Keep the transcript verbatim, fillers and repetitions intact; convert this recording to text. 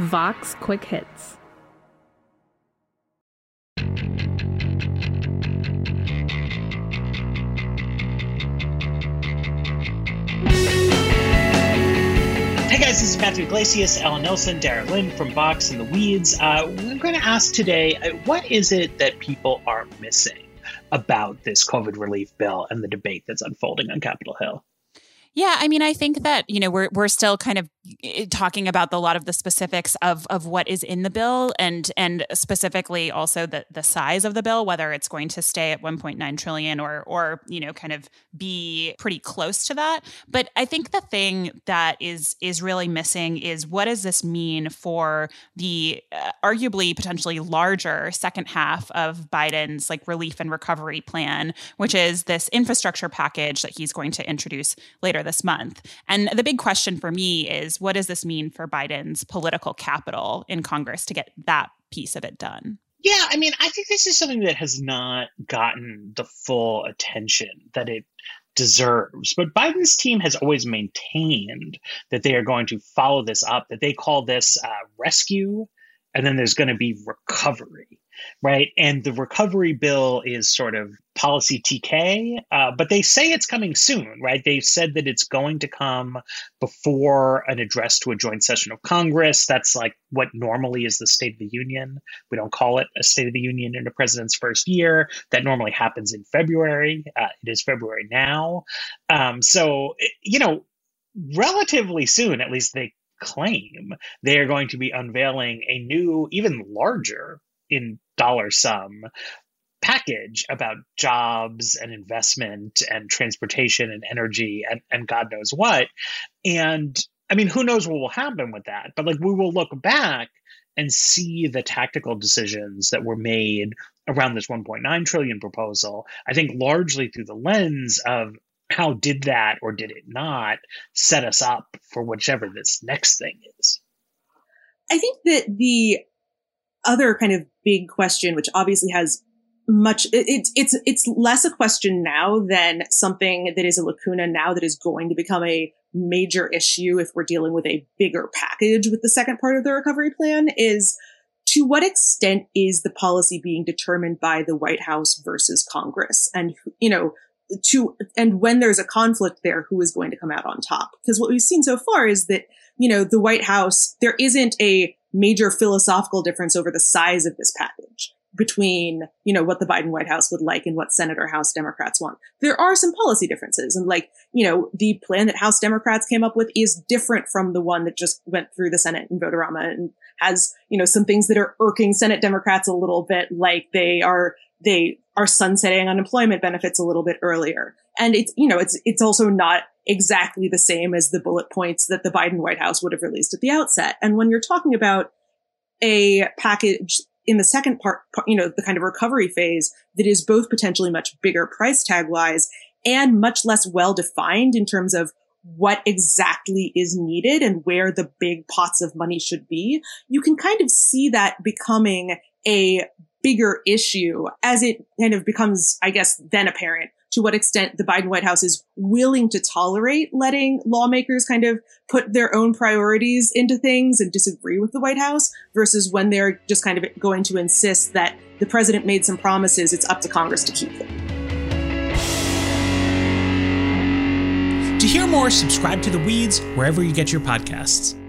Vox Quick Hits. Hey guys, this is Matthew Iglesias, Ellen Nelson, Dara Lynn from Vox and The Weeds. Uh, we're going to ask today, what is it that people are missing about this COVID relief bill and the debate that's unfolding on Capitol Hill? Yeah, I mean, I think that, you know, we're we're still kind of talking about the, a lot of the specifics of of what is in the bill and and specifically also the the size of the bill, whether it's going to stay at one point nine trillion or or, you know, kind of be pretty close to that. But I think the thing that is is really missing is, what does this mean for the uh, arguably potentially larger second half of Biden's like relief and recovery plan, which is this infrastructure package that he's going to introduce later this month. And the big question for me is, what does this mean for Biden's political capital in Congress to get that piece of it done? Yeah, I mean, I think this is something that has not gotten the full attention that it deserves. But Biden's team has always maintained that they are going to follow this up, that they call this uh, rescue, and then there's going to be recovery. Right. And the recovery bill is sort of policy T K, uh, but they say it's coming soon. Right. They've said that it's going to come before an address to a joint session of Congress. That's like what normally is the State of the Union. We don't call it a State of the Union in the president's first year. That normally happens in February. Uh, it is February now. Um, so, you know, relatively soon, at least they claim, they are going to be unveiling a new, even larger, in dollar sum, package about jobs and investment and transportation and energy and, and God knows what. And I mean, who knows what will happen with that? But like, we will look back and see the tactical decisions that were made around this one point nine trillion proposal, I think largely through the lens of, how did that or did it not set us up for whichever this next thing is? I think that the other kind of big question, which obviously has much, it's, it's, it's less a question now than something that is a lacuna now that is going to become a major issue if we're dealing with a bigger package with the second part of the recovery plan, is to what extent is the policy being determined by the White House versus Congress? And, you know, to, and when there's a conflict there, who is going to come out on top? Because what we've seen so far is that, you know, the White House, there isn't a major philosophical difference over the size of this package between, you know, what the Biden White House would like and what Senate or House Democrats want. There are some policy differences. And like, you know, the plan that House Democrats came up with is different from the one that just went through the Senate in Votorama, and has, you know, some things that are irking Senate Democrats a little bit, like they are, they are sunsetting unemployment benefits a little bit earlier. And it's, you know, it's, it's also not exactly the same as the bullet points that the Biden White House would have released at the outset. And when you're talking about a package in the second part, you know, the kind of recovery phase that is both potentially much bigger price tag wise and much less well defined in terms of what exactly is needed and where the big pots of money should be, you can kind of see that becoming a bigger issue as it kind of becomes, I guess, then apparent to what extent the Biden White House is willing to tolerate letting lawmakers kind of put their own priorities into things and disagree with the White House, versus when they're just kind of going to insist that the president made some promises, it's up to Congress to keep them. To hear more, subscribe to The Weeds wherever you get your podcasts.